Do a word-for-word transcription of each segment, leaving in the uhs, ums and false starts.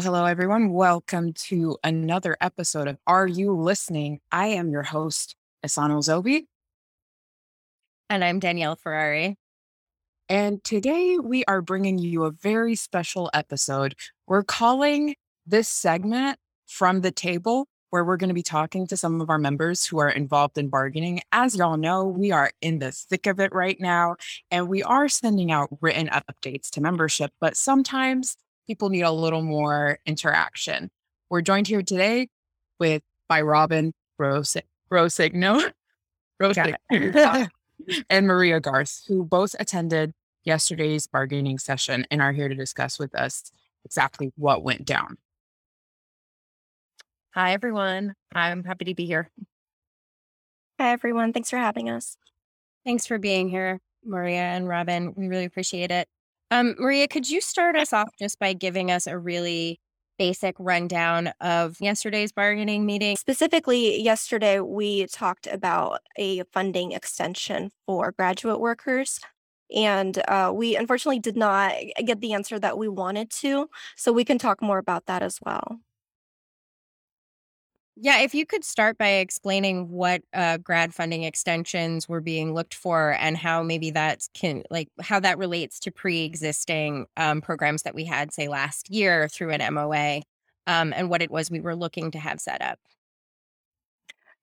Hello, everyone. Welcome to another episode of Are You Listening? I am your host, Asano Zobi. And I'm Danielle Ferrari. And today we are bringing you a very special episode. We're calling this segment From the Table, where we're going to be talking to some of our members who are involved in bargaining. As y'all know, we are in the thick of it right now, and we are sending out written updates to membership, but sometimes people need a little more interaction. We're joined here today with by Robin Rosig, Rosig, no, Rosig, and Maria Garth, who both attended yesterday's bargaining session and are here to discuss with us exactly what went down. Hi, everyone. I'm happy to be here. Hi, everyone. Thanks for having us. Thanks for being here, Maria and Robin. We really appreciate it. Um, Maria, could you start us off just by giving us a really basic rundown of yesterday's bargaining meeting? Specifically, yesterday, we talked about a funding extension for graduate workers. And uh, we unfortunately did not get the answer that we wanted to. So we can talk more about that as well. Yeah, if you could start by explaining what uh, grad funding extensions were being looked for and how maybe that can, like, how that relates to pre-existing um, programs that we had, say, last year through an M O A, um, and what it was we were looking to have set up.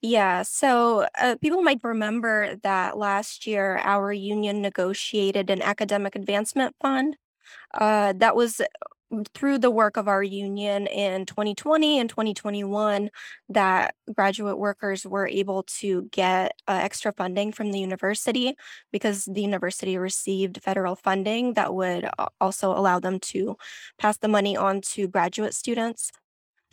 Yeah, so uh, people might remember that last year our union negotiated an academic advancement fund uh, that was through the work of our union in twenty twenty and twenty twenty-one that graduate workers were able to get uh, extra funding from the university because the university received federal funding that would also allow them to pass the money on to graduate students.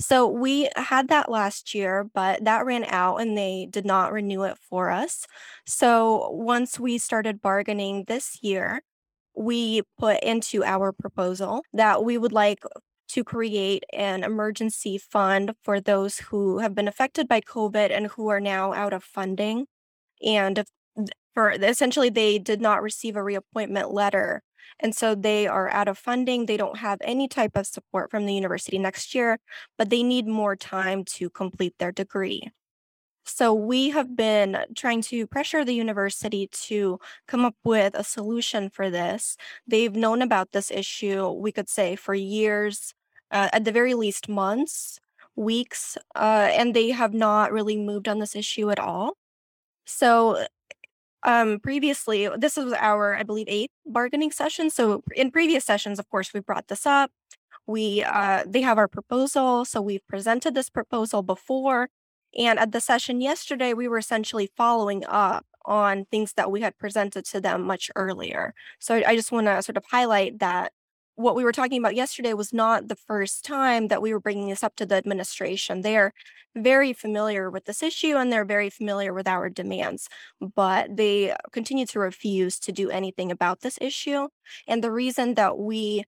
So we had that last year, but that ran out and they did not renew it for us. So once we started bargaining this year, we put into our proposal that we would like to create an emergency fund for those who have been affected by COVID and who are now out of funding. And if, for essentially, they did not receive a reappointment letter. And so they are out of funding. They don't have any type of support from the university next year, but they need more time to complete their degree. So we have been trying to pressure the university to come up with a solution for this. They've known about this issue, we could say, for years, uh, at the very least months, weeks, uh, and they have not really moved on this issue at all. So um, previously, this was our, I believe, eighth bargaining session. So in previous sessions, of course, we brought this up. We uh, they have our proposal. So we've presented this proposal before. And at the session yesterday, we were essentially following up on things that we had presented to them much earlier. So I just want to sort of highlight that what we were talking about yesterday was not the first time that we were bringing this up to the administration. They are very familiar with this issue and they're very familiar with our demands, but they continue to refuse to do anything about this issue. And the reason that we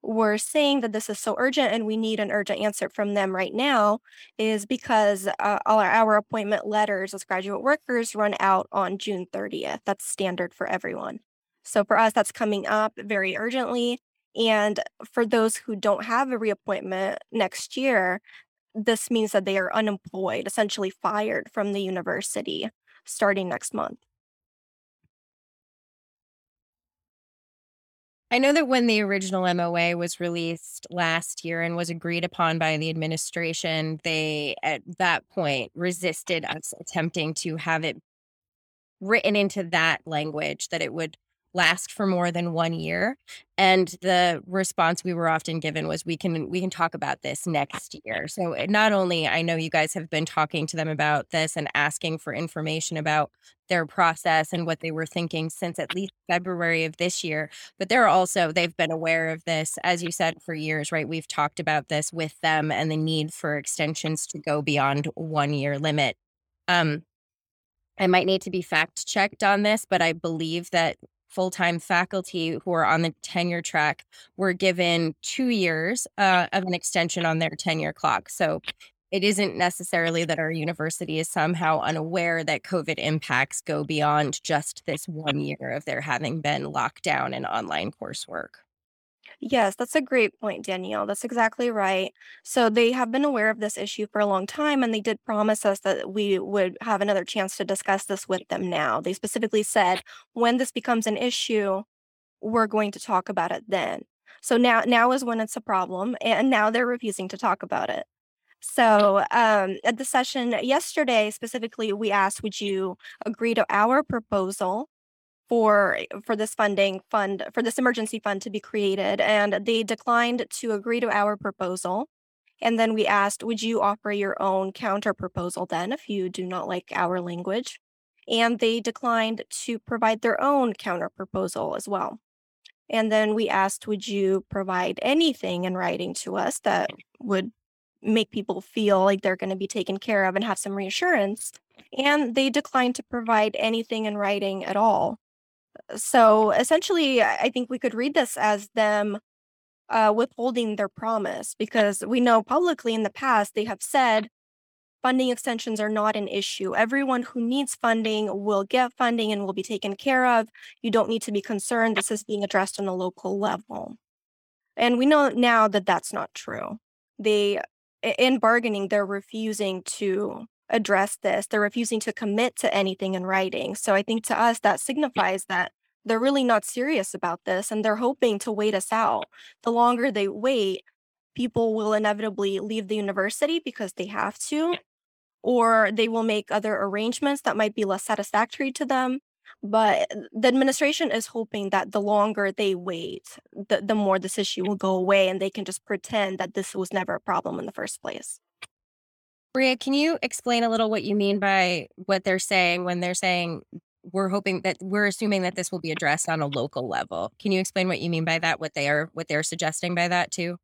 We're saying that this is so urgent and we need an urgent answer from them right now is because uh, all our, our appointment letters as graduate workers run out on June thirtieth. That's standard for everyone. So for us, that's coming up very urgently. And for those who don't have a reappointment next year, this means that they are unemployed, essentially fired from the university starting next month. I know that when the original M O A was released last year and was agreed upon by the administration, they, at that point, resisted us attempting to have it written into that language that it would last for more than one year. And the response we were often given was, we can we can talk about this next year. So not only, I know you guys have been talking to them about this and asking for information about their process and what they were thinking since at least February of this year, but they're also, they've been aware of this, as you said, for years, right? We've talked about this with them and the need for extensions to go beyond one year limit. Um, I might need to be fact checked on this, but I believe that full-time faculty who are on the tenure track were given two years uh, of an extension on their tenure clock. So it isn't necessarily that our university is somehow unaware that COVID impacts go beyond just this one year of their having been locked down in online coursework. Yes, that's a great point, Danielle. That's exactly right. So they have been aware of this issue for a long time, and they did promise us that we would have another chance to discuss this with them now. They specifically said, when this becomes an issue, we're going to talk about it then. So now now is when it's a problem, and now they're refusing to talk about it. So um, at the session yesterday, specifically, we asked, would you agree to our proposal for for this funding fund, for this emergency fund to be created? And they declined to agree to our proposal. And then we asked, would you offer your own counter proposal then if you do not like our language? And they declined to provide their own counter proposal as well. And then we asked, would you provide anything in writing to us that would make people feel like they're going to be taken care of and have some reassurance? And they declined to provide anything in writing at all. So essentially, I think we could read this as them uh, withholding their promise, because we know publicly in the past they have said funding extensions are not an issue. Everyone who needs funding will get funding and will be taken care of. You don't need to be concerned. This is being addressed on a local level. And we know now that that's not true. They, in bargaining, they're refusing to address this. They're refusing to commit to anything in writing. So I think to us, that signifies that they're really not serious about this, and they're hoping to wait us out. The longer they wait, people will inevitably leave the university because they have to, or they will make other arrangements that might be less satisfactory to them. But the administration is hoping that the longer they wait, the, the more this issue will go away, and they can just pretend that this was never a problem in the first place. Maria, can you explain a little what you mean by what they're saying when they're saying we're hoping that we're assuming that this will be addressed on a local level? Can you explain what you mean by that, what they are what they're suggesting by that too?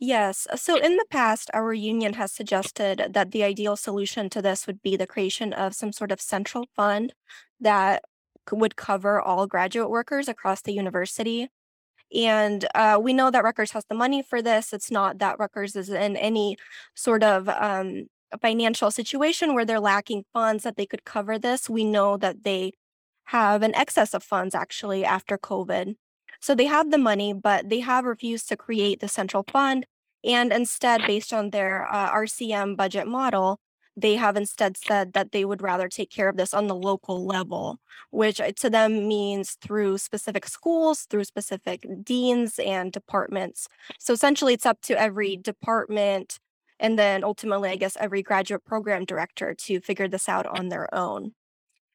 Yes. So in the past, our union has suggested that the ideal solution to this would be the creation of some sort of central fund that would cover all graduate workers across the university. And uh, we know that Rutgers has the money for this. It's not that Rutgers is in any sort of um, financial situation where they're lacking funds that they could cover this. We know that they have an excess of funds, actually, after COVID. So they have the money, but they have refused to create the central fund. And instead, based on their uh, R C M budget model, they have instead said that they would rather take care of this on the local level, which to them means through specific schools, through specific deans and departments. So essentially, it's up to every department and then ultimately, I guess, every graduate program director to figure this out on their own.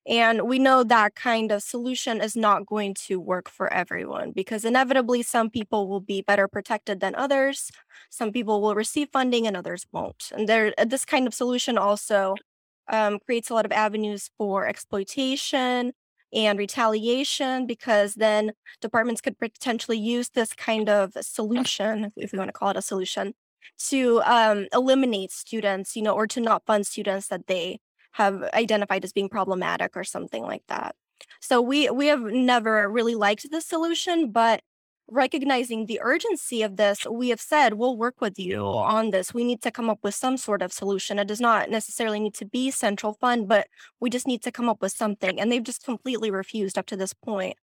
And we know that kind of solution is not going to work for everyone, because inevitably some people will be better protected than others. Some people will receive funding and others won't. And there, this kind of solution also um, creates a lot of avenues for exploitation and retaliation, because then departments could potentially use this kind of solution, if you want to call it a solution, to um, eliminate students, you know, or to not fund students that they have identified as being problematic or something like that. So we we have never really liked this solution, but recognizing the urgency of this, we have said, we'll work with you on this. We need to come up with some sort of solution. It does not necessarily need to be central fund, but we just need to come up with something. And they've just completely refused up to this point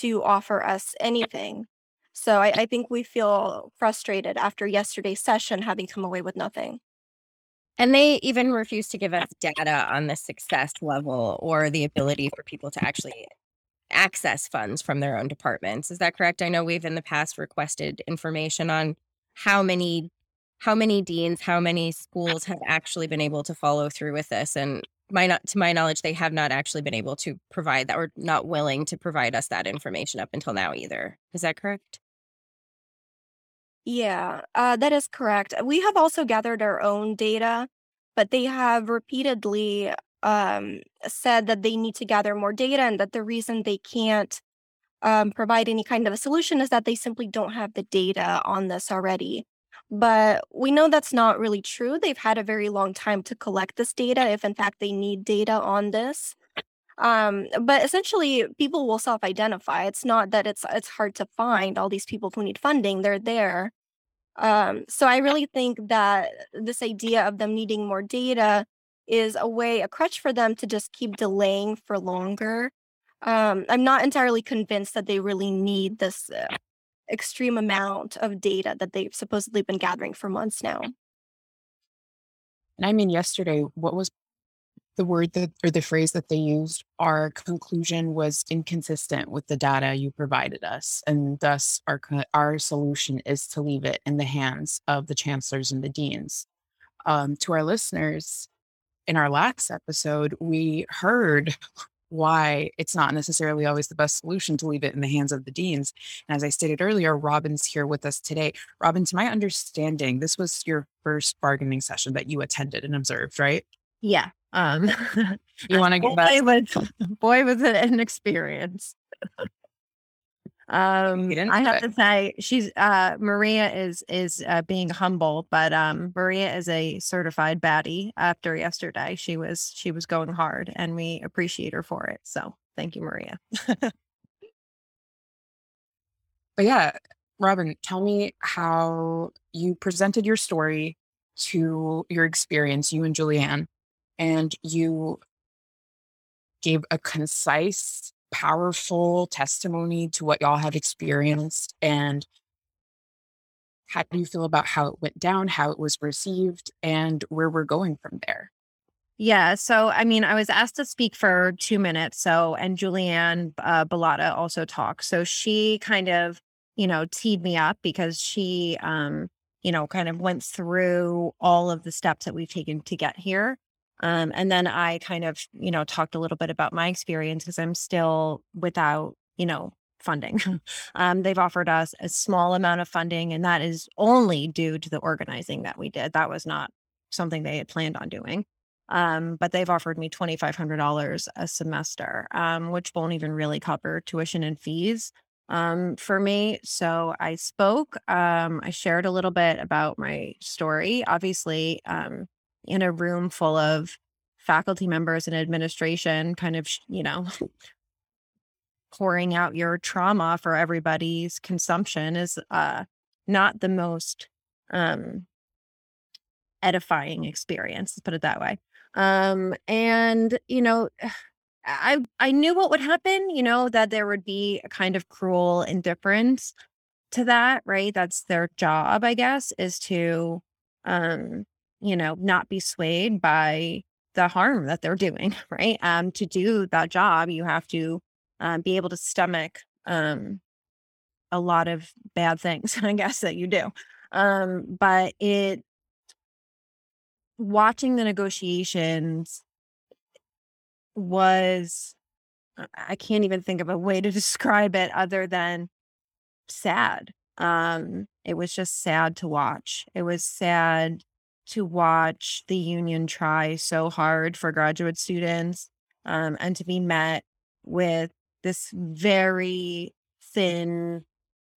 to offer us anything. So I, I think we feel frustrated after yesterday's session, having come away with nothing. And they even refuse to give us data on the success level or the ability for people to actually access funds from their own departments. Is that correct? I know we've in the past requested information on how many how many deans, how many schools have actually been able to follow through with this. And my not, to my knowledge, they have not actually been able to provide that, or not willing to provide us that information up until now either. Is that correct? Yeah, uh, that is correct. We have also gathered our own data, but they have repeatedly um, said that they need to gather more data, and that the reason they can't um, provide any kind of a solution is that they simply don't have the data on this already. But we know that's not really true. They've had a very long time to collect this data, if in fact they need data on this. Um, but essentially, people will self-identify. It's not that it's it's hard to find all these people who need funding. They're there. Um, so I really think that this idea of them needing more data is a way, a crutch for them to just keep delaying for longer. Um, I'm not entirely convinced that they really need this uh, extreme amount of data that they've supposedly been gathering for months now. And I mean, yesterday, what was the word that, or the phrase that they used? Our conclusion was inconsistent with the data you provided us. And thus our, our solution is to leave it in the hands of the chancellors and the deans. Um, to our listeners, in our last episode, we heard why it's not necessarily always the best solution to leave it in the hands of the deans. And as I stated earlier, Robin's here with us today. Robin, to my understanding, this was your first bargaining session that you attended and observed, right? Yeah. Um, you want to go back? Was, boy, was it an experience. Um, I have to say, she's uh, Maria is is uh, being humble, but um, Maria is a certified baddie. After yesterday, she was she was going hard, and we appreciate her for it. So, thank you, Maria. But yeah, Robin, tell me how you presented your story to your experience, you and Julianne, and you gave a concise, powerful testimony to what y'all had experienced, and how do you feel about how it went down, how it was received, and where we're going from there? Yeah. So, I mean, I was asked to speak for two minutes. So, and Julianne uh, Bellata also talked. So she kind of, you know, teed me up because she, um, you know, kind of went through all of the steps that we've taken to get here. Um, and then I kind of, you know, talked a little bit about my experience because I'm still without, you know, funding. um, they've offered us a small amount of funding, and that is only due to the organizing that we did. That was not something they had planned on doing. Um, but they've offered me twenty-five hundred dollars a semester, um, which won't even really cover tuition and fees um, for me. So I spoke, um, I shared a little bit about my story, obviously, um, in a room full of faculty members and administration, kind of, you know, pouring out your trauma for everybody's consumption is uh, not the most um, edifying experience, let's put it that way. Um, and, you know, I I knew what would happen, you know, that there would be a kind of cruel indifference to that, right? That's their job, I guess, is to... Um, you know, not be swayed by the harm that they're doing, right? Um, to do that job, you have to um, be able to stomach um, a lot of bad things, I guess, that you do. Um, but it, watching the negotiations was, I can't even think of a way to describe it other than sad. Um, it was just sad to watch. It was sad to watch the union try so hard for graduate students um, and to be met with this very thin,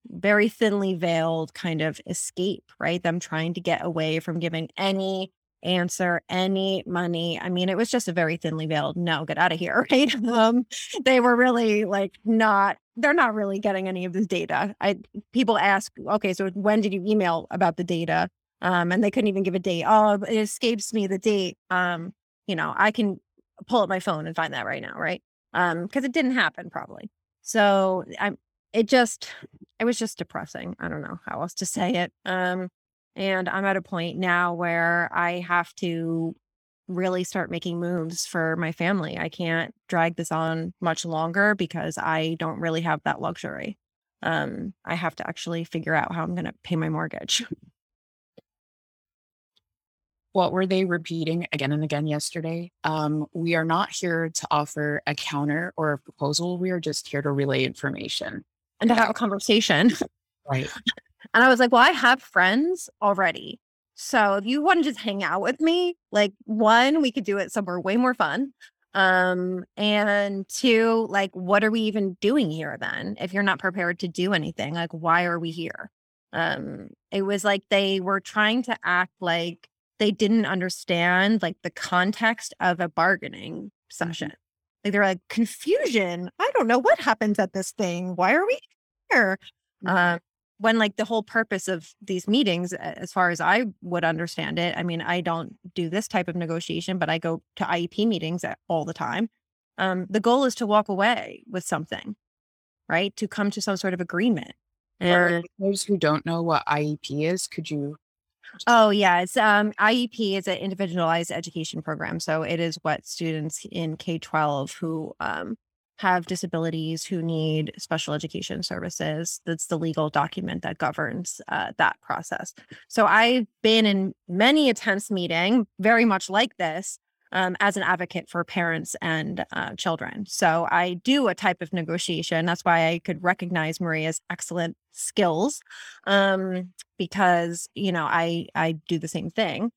very thinly veiled kind of escape, right? Them trying to get away from giving any answer, any money. I mean, it was just a very thinly veiled, no, get out of here, right? Um, they were really like not, they're not really getting any of this data. I, people ask, okay, so when did you email about the data? Um, and they couldn't even give a date. Oh, it escapes me the date. Um, you know, I can pull up my phone and find that right now, right? Um, because it didn't happen probably. So I, it just, it was just depressing. I don't know how else to say it. Um, and I'm at a point now where I have to really start making moves for my family. I can't drag this on much longer because I don't really have that luxury. Um, I have to actually figure out how I'm going to pay my mortgage. What were they repeating again and again yesterday? Um, we are not here to offer a counter or a proposal. We are just here to relay information and to have a conversation. Right. And I was like, well, I have friends already. So if you want to just hang out with me, like one, we could do it somewhere way more fun. Um, and two, like, what are we even doing here then? If you're not prepared to do anything, like, why are we here? Um, it was like they were trying to act like they didn't understand like the context of a bargaining session. Like they're like, confusion. I don't know what happens at this thing. Why are we here? Mm-hmm. Um, when like the whole purpose of these meetings, as far as I would understand it, I mean, I don't do this type of negotiation, but I go to I E P meetings all the time. Um, the goal is to walk away with something, right? To come to some sort of agreement. And for those who don't know what I E P is, could you? Oh, yeah. It's um, I E P is an individualized education program. So it is what students in K twelve who um, have disabilities, who need special education services. That's the legal document that governs uh, that process. So I've been in many a tense meeting, very much like this, um, as an advocate for parents and uh, children. So I do a type of negotiation. That's why I could recognize Maria's excellent skills, um, because, you know, I, I do the same thing.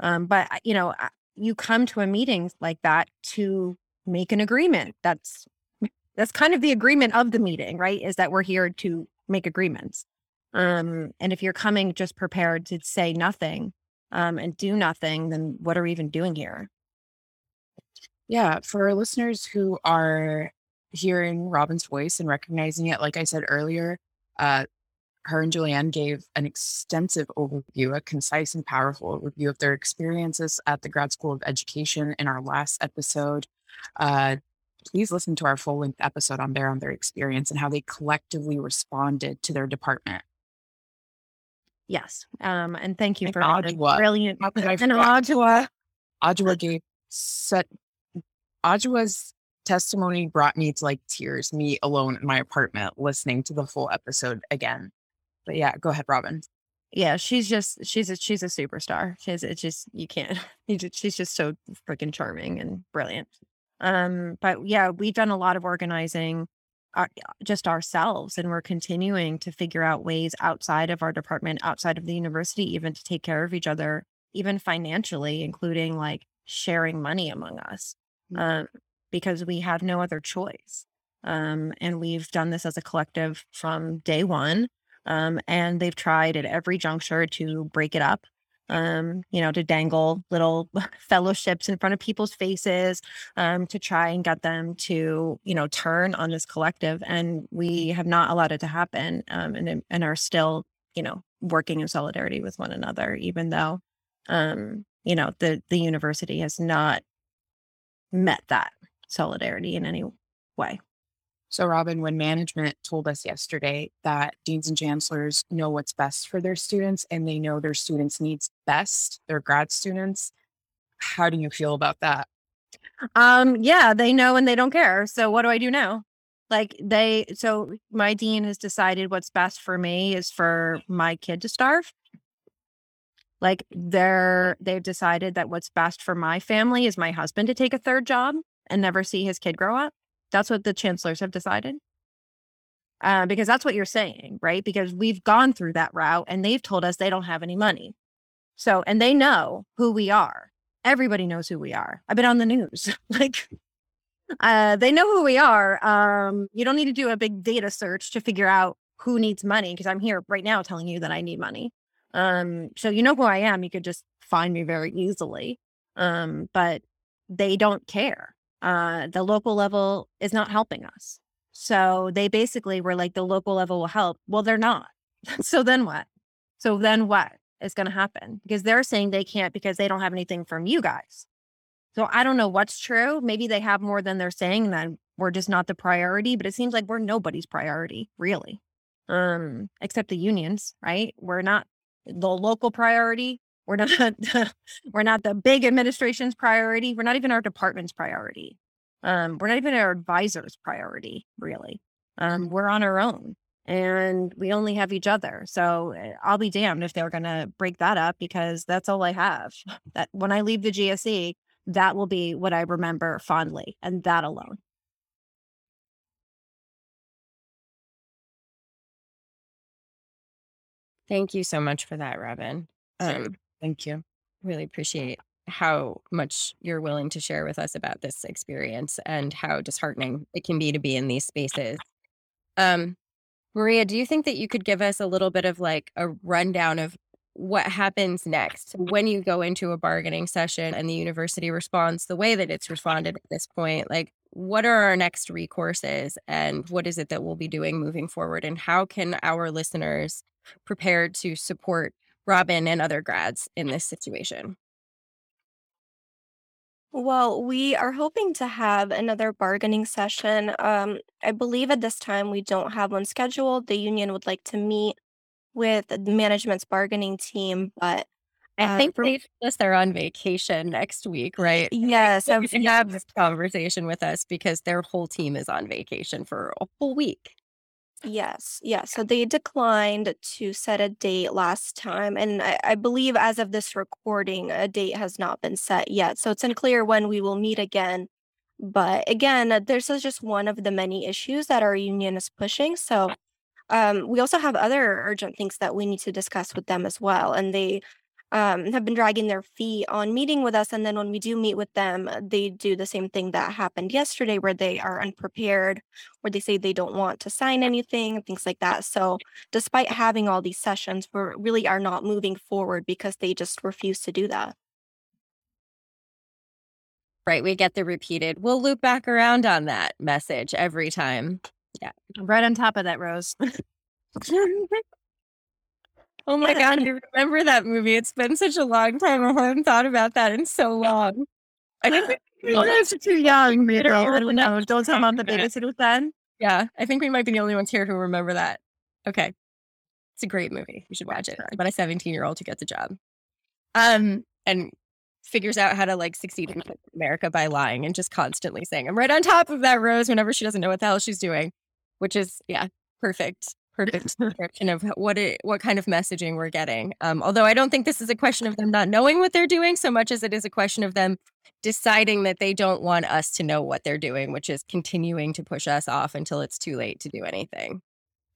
Um, but, you know, you come to a meeting like that to make an agreement. That's, that's kind of the agreement of the meeting, right? Is that we're here to make agreements. Um, and if you're coming just prepared to say nothing um, and do nothing, then what are we even doing here? Yeah, for our listeners who are hearing Robin's voice and recognizing it, like I said earlier, uh, her and Julianne gave an extensive overview, a concise and powerful overview of their experiences at the Grad School of Education in our last episode. Uh, please listen to our full-length episode on their, on their experience and how they collectively responded to their department. Yes, um, and thank you and for Adwoa. Brilliant. And Adwoa. Adwoa gave set. Adwoa's testimony brought me to like tears, me alone in my apartment, listening to the full episode again. But yeah, go ahead, Robin. Yeah, she's just, she's a, she's a superstar. She's, it's just, you can't, she's just so freaking charming and brilliant. Um, but yeah, we've done a lot of organizing our, just ourselves, and we're continuing to figure out ways outside of our department, outside of the university, even to take care of each other, even financially, including like sharing money among us. Um, because we have no other choice. Um, and we've done this as a collective from day one. Um, and they've tried at every juncture to break it up, um, you know, to dangle little fellowships in front of people's faces, um, to try and get them to, you know, turn on this collective. And we have not allowed it to happen, um, and, and are still, you know, working in solidarity with one another, even though, um, you know, the, the university has not met that solidarity in any way. So, Robin, when management told us yesterday that deans and chancellors know what's best for their students and they know their students' needs best, their grad students, how do you feel about that? Um, yeah, they know and they don't care. So what do I do now? Like they, so my dean has decided what's best for me is for my kid to starve. Like they're, they've decided that what's best for my family is my husband to take a third job and never see his kid grow up. That's what the chancellors have decided. Uh, because that's what you're saying, right? Because we've gone through that route and they've told us they don't have any money. So, and they know who we are. Everybody knows who we are. I've been on the news. Like uh, they know who we are. Um, you don't need to do a big data search to figure out who needs money, because I'm here right now telling you that I need money. Um, so you know who I am, you could just find me very easily. Um, but they don't care. Uh, the local level is not helping us. So they basically were like, the local level will help. Well, they're not. So then what? So then what is going to happen? Because they're saying they can't because they don't have anything from you guys. So I don't know what's true. Maybe they have more than they're saying, and then we're just not the priority, but it seems like we're nobody's priority, really. Um, except the unions, right? We're not the local priority. We're not the, we're not the big administration's priority. We're not even our department's priority. Um, we're not even our advisor's priority, really. Um, we're on our own, and we only have each other. So I'll be damned if they're going to break that up, because that's all I have. That when I leave the G S E, that will be what I remember fondly, and that alone. Thank you so much for that, Robin. Um, Thank you. Really appreciate how much you're willing to share with us about this experience and how disheartening it can be to be in these spaces. Um, Maria, do you think that you could give us a little bit of like a rundown of what happens next when you go into a bargaining session and the university responds the way that it's responded at this point? Like, what are our next recourses, and what is it that we'll be doing moving forward, and how can our listeners prepare to support Robin and other grads in this situation? Well, we are hoping to have another bargaining session. Um, I believe at this time we don't have one scheduled. The union would like to meet with the management's bargaining team, but I uh, think for- they us they're on vacation next week, right? Yes. They can have this conversation with us because their whole team is on vacation for a whole week. Yes. Yeah. So they declined to set a date last time. And I, I believe as of this recording, a date has not been set yet. So it's unclear when we will meet again. But again, this is just one of the many issues that our union is pushing. So um, we also have other urgent things that we need to discuss with them as well. And they um, have been dragging their feet on meeting with us. And then when we do meet with them, they do the same thing that happened yesterday where they are unprepared, where they say they don't want to sign anything, things like that. So despite having all these sessions, we really are not moving forward because they just refuse to do that. Right. We get the repeated, we'll loop back around on that message every time. Yeah. I'm right on top of that, Rose. Oh my God, I remember that movie. It's been such a long time. I haven't thought about that in so long. I think we were too young, maybe. I don't know. Don't tell mom the babysitter then. Yeah, I think we might be the only ones here who remember that. Okay. It's a great movie. You should watch it. It's about a seventeen-year-old who gets a job um, and figures out how to like succeed in America by lying and just constantly saying, I'm right on top of that, Rose, whenever she doesn't know what the hell she's doing, which is, yeah, perfect. Perfect description of what it, what kind of messaging we're getting. Um, although I don't think this is a question of them not knowing what they're doing so much as it is a question of them deciding that they don't want us to know what they're doing, which is continuing to push us off until it's too late to do anything.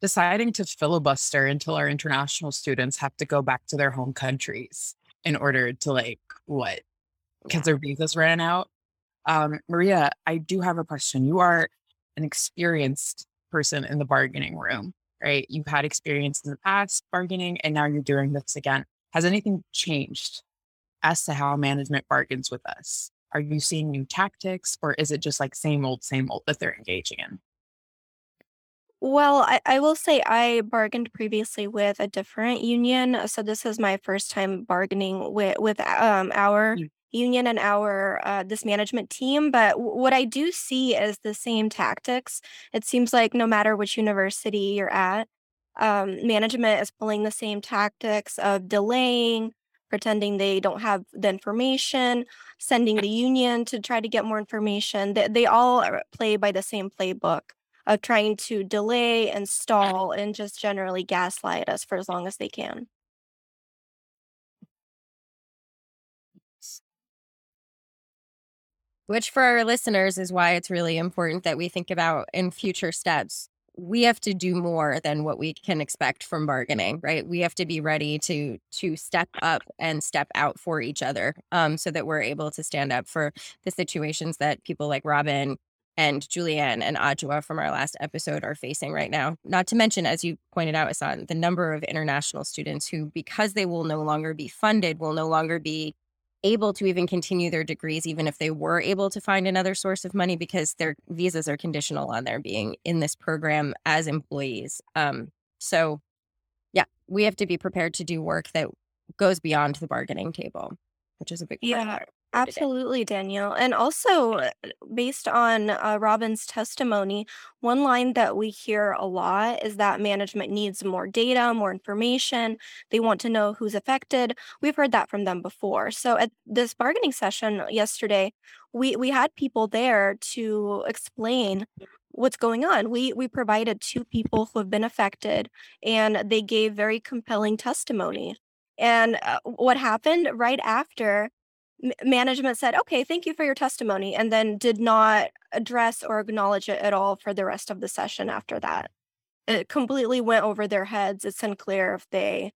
Deciding to filibuster until our international students have to go back to their home countries in order to like, what? Because yeah. their visas ran out. Um, Maria, I do have a question. You are an experienced person in the bargaining room. Right? You've had experience in the past bargaining, and now you're doing this again. Has anything changed as to how management bargains with us? Are you seeing new tactics, or is it just like same old, same old that they're engaging in? Well, I, I will say I bargained previously with a different union. So this is my first time bargaining with, with um, our mm-hmm. union and our uh, this management team. But w- what I do see is the same tactics. It seems like no matter which university you're at, um, management is pulling the same tactics of delaying, pretending they don't have the information, sending the union to try to get more information. They, they all play by the same playbook of trying to delay and stall and just generally gaslight us for as long as they can. Which for our listeners is why it's really important that we think about in future steps, we have to do more than what we can expect from bargaining, right? We have to be ready to to step up and step out for each other um, so that we're able to stand up for the situations that people like Robin and Julianne and Adwoa from our last episode are facing right now. Not to mention, as you pointed out, Asano, the number of international students who, because they will no longer be funded, will no longer be able to even continue their degrees, even if they were able to find another source of money, because their visas are conditional on their being in this program as employees. Um, so, yeah, we have to be prepared to do work that goes beyond the bargaining table, which is a big part. Yeah, absolutely, Danielle. And also, based on uh, Robin's testimony, one line that we hear a lot is that management needs more data, more information. They want to know who's affected. We've heard that from them before. So at this bargaining session yesterday, we, we had people there to explain what's going on. We we provided two people who have been affected, and they gave very compelling testimony. And uh, what happened right after, management said, okay, thank you for your testimony, and then did not address or acknowledge it at all for the rest of the session after that. It completely went over their heads. It's unclear if they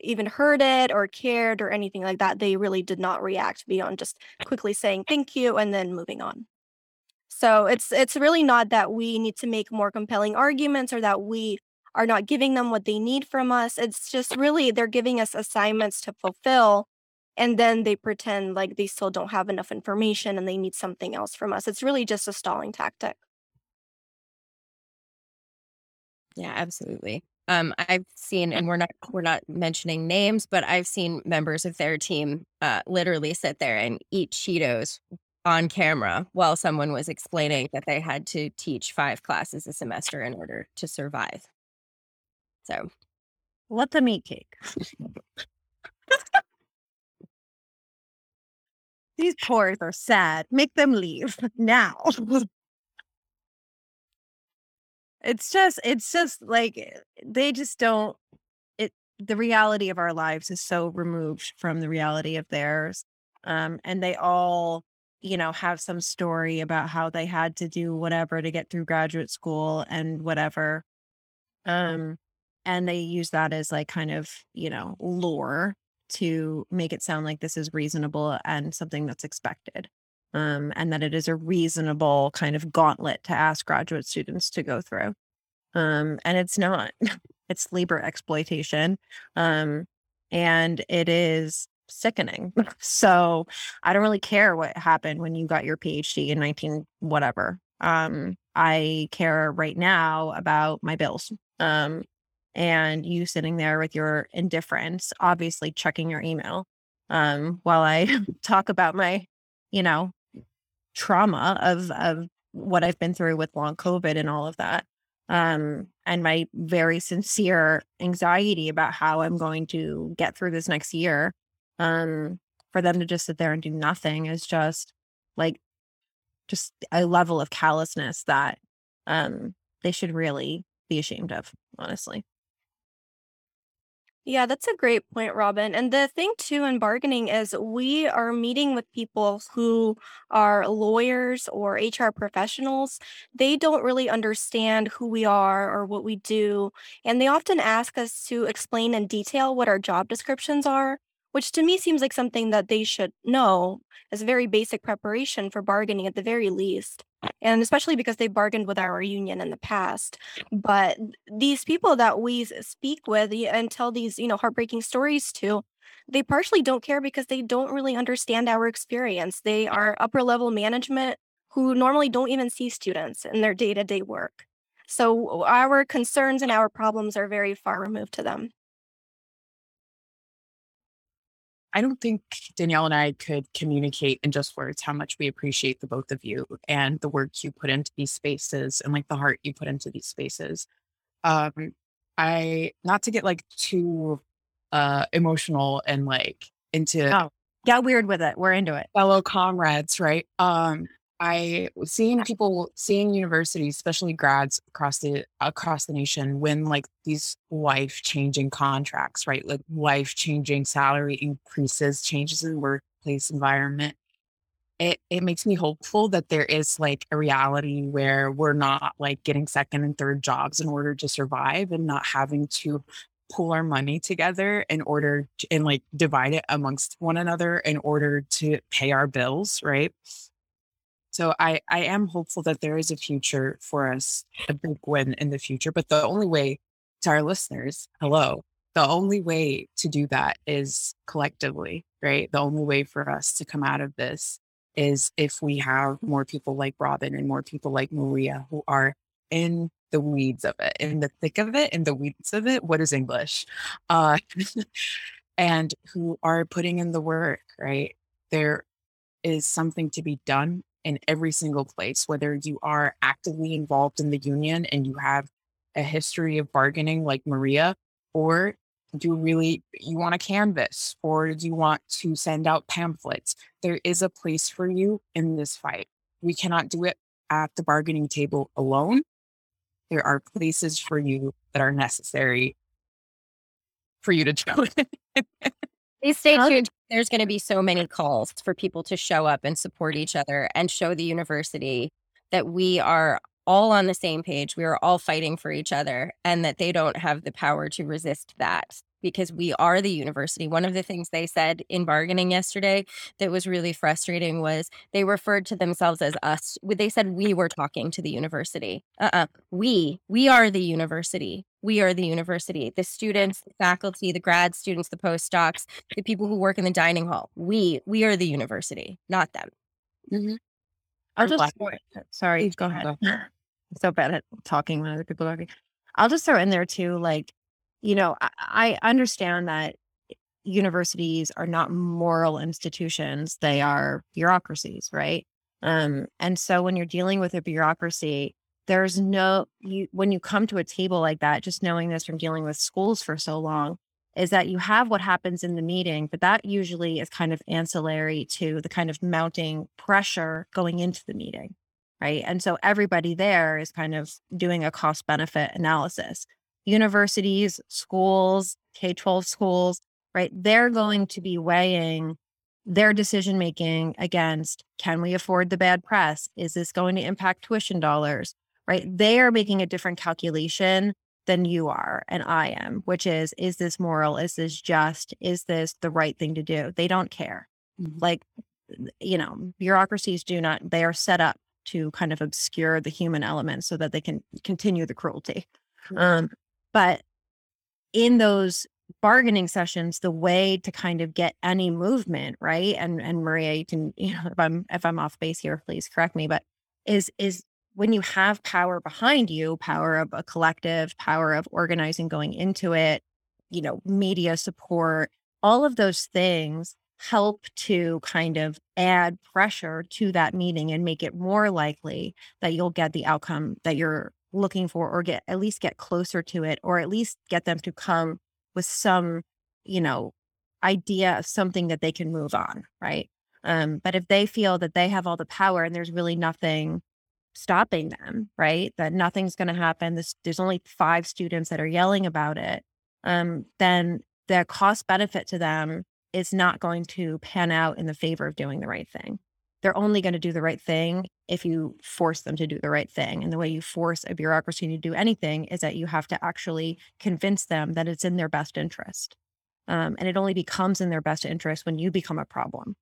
even heard it or cared or anything like that. They really did not react beyond just quickly saying thank you and then moving on. So it's it's really not that we need to make more compelling arguments or that we are not giving them what they need from us. It's just really they're giving us assignments to fulfill, and then they pretend like they still don't have enough information and they need something else from us. It's really just a stalling tactic. Yeah, absolutely. Um, I've seen, and we're not we're not mentioning names, but I've seen members of their team uh, literally sit there and eat Cheetos on camera while someone was explaining that they had to teach five classes a semester in order to survive. So let them eat cake. These poors are sad. Make them leave now. It's just, it's just like, they just don't, it, the reality of our lives is so removed from the reality of theirs. Um, and they all, you know, have some story about how they had to do whatever to get through graduate school and whatever. Um, and they use that as like kind of, you know, lore to make it sound like this is reasonable and something that's expected, um, and that it is a reasonable kind of gauntlet to ask graduate students to go through. Um, and it's not. It's labor exploitation, um, and it is sickening. So I don't really care what happened when you got your PhD in nineteen whatever. Um, I care right now about my bills. Um, And you sitting there with your indifference, obviously checking your email, um, while I talk about my, you know, trauma of of what I've been through with long COVID and all of that, um, and my very sincere anxiety about how I'm going to get through this next year. Um, for them to just sit there and do nothing is just like just a level of callousness that um, they should really be ashamed of, honestly. Yeah, that's a great point, Robin. And the thing, too, in bargaining is we are meeting with people who are lawyers or H R professionals. They don't really understand who we are or what we do. And they often ask us to explain in detail what our job descriptions are, which to me seems like something that they should know as very basic preparation for bargaining at the very least. And especially because they bargained with our union in the past. But these people that we speak with and tell these, you know, heartbreaking stories to, they partially don't care because they don't really understand our experience. They are upper level management who normally don't even see students in their day-to-day work. So our concerns and our problems are very far removed to them. I don't think Danielle and I could communicate in just words how much we appreciate the both of you and the work you put into these spaces and like the heart you put into these spaces. Um, I, not to get like too uh, emotional and like into. Oh, got weird with it. We're into it. Fellow comrades, right? Um, I seeing people, seeing universities, especially grads across the across the nation, win like these life-changing contracts, right? Like life-changing salary increases, changes in workplace environment. It it makes me hopeful that there is like a reality where we're not like getting second and third jobs in order to survive and not having to pool our money together in order to, and like divide it amongst one another in order to pay our bills, right? So I, I am hopeful that there is a future for us, a big win in the future. But the only way to our listeners, hello, the only way to do that is collectively, right? The only way for us to come out of this is if we have more people like Robin and more people like Maria who are in the weeds of it, in the thick of it, in the weeds of it. What is English? Uh, and who are putting in the work, right? There is something to be done in every single place, whether you are actively involved in the union and you have a history of bargaining like Maria, or do you really, you want a canvas, or do you want to send out pamphlets? There is a place for you in this fight. We cannot do it at the bargaining table alone. There are places for you that are necessary for you to join. Please stay tuned. There's going to be so many calls for people to show up and support each other and show the university that we are all on the same page. We are all fighting for each other and that they don't have the power to resist that because we are the university. One of the things they said in bargaining yesterday that was really frustrating was they referred to themselves as us. They said we were talking to the university. Uh-uh. We, we are the university. We are the university, the students, the faculty, the grad students, the postdocs, the people who work in the dining hall. We, we are the university, not them. Mm-hmm. I'll just, sorry, go ahead. I'm so bad at talking when other people are talking. I'll just throw in there too, like, you know, I, I understand that universities are not moral institutions. They are bureaucracies, right? Um, and so when you're dealing with a bureaucracy, there's no, you, when you come to a table like that, just knowing this from dealing with schools for so long, is that you have what happens in the meeting, but that usually is kind of ancillary to the kind of mounting pressure going into the meeting, right? And so everybody there is kind of doing a cost-benefit analysis. Universities, schools, K twelve schools, right? They're going to be weighing their decision-making against, can we afford the bad press? Is this going to impact tuition dollars, right? They are making a different calculation than you are and I am, which is, is this moral? Is this just? Is this the right thing to do? They don't care. Mm-hmm. Like, you know, bureaucracies do not, they are set up to kind of obscure the human element so that they can continue the cruelty. Mm-hmm. Um, but in those bargaining sessions, the way to kind of get any movement, right? And and Maria, you can, you know, if I'm if I'm off base here, please correct me, but is is when you have power behind you, power of a collective, power of organizing going into it, you know, media support, all of those things help to kind of add pressure to that meeting and make it more likely that you'll get the outcome that you're looking for, or get at least get closer to it, or at least get them to come with some, you know, idea of something that they can move on, right? Um, but if they feel that they have all the power and there's really nothing stopping them, right? That nothing's going to happen. This, there's only five students that are yelling about it. Um, then the cost benefit to them is not going to pan out in the favor of doing the right thing. They're only going to do the right thing if you force them to do the right thing. And the way you force a bureaucracy to do anything is that you have to actually convince them that it's in their best interest. Um, and it only becomes in their best interest when you become a problem.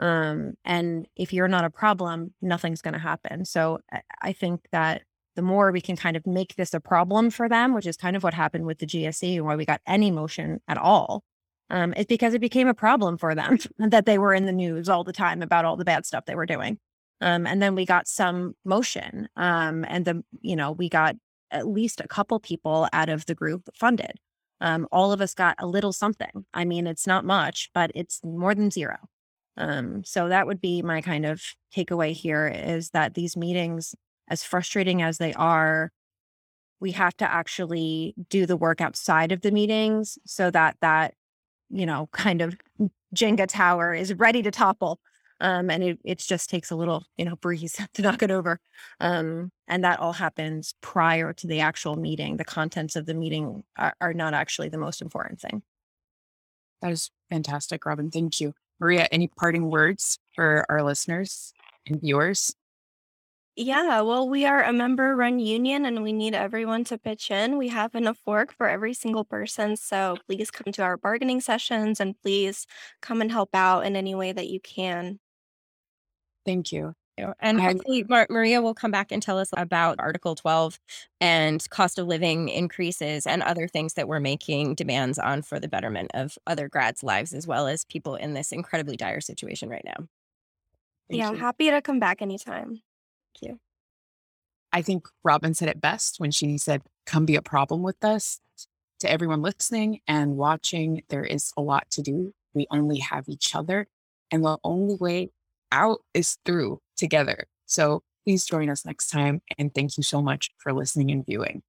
Um, and if you're not a problem, nothing's going to happen. So I think that the more we can kind of make this a problem for them, which is kind of what happened with the G S E and why we got any motion at all, Um, it's because it became a problem for them that they were in the news all the time about all the bad stuff they were doing. Um, and then we got some motion um, and the, you know, we got at least a couple people out of the group funded. Um, all of us got a little something. I mean, it's not much, but it's more than zero. Um, so that would be my kind of takeaway here, is that these meetings, as frustrating as they are, we have to actually do the work outside of the meetings so that that, you know, kind of Jenga tower is ready to topple. Um, and it, it just takes a little, you know, breeze to knock it over. Um, and that all happens prior to the actual meeting. The contents of the meeting are, are not actually the most important thing. That is fantastic, Robin. Thank you. Maria, any parting words for our listeners and viewers? Yeah, well, we are a member-run union and we need everyone to pitch in. We have enough work for every single person, so please come to our bargaining sessions and please come and help out in any way that you can. Thank you. And hopefully Maria will come back and tell us about Article twelve and cost of living increases and other things that we're making demands on for the betterment of other grads' lives, as well as people in this incredibly dire situation right now. Thank yeah, you. I'm happy to come back anytime. You. I think Robin said it best when she said, come be a problem with us. To everyone listening and watching, there is a lot to do. We only have each other. And the only way out is through together. So please join us next time. And thank you so much for listening and viewing.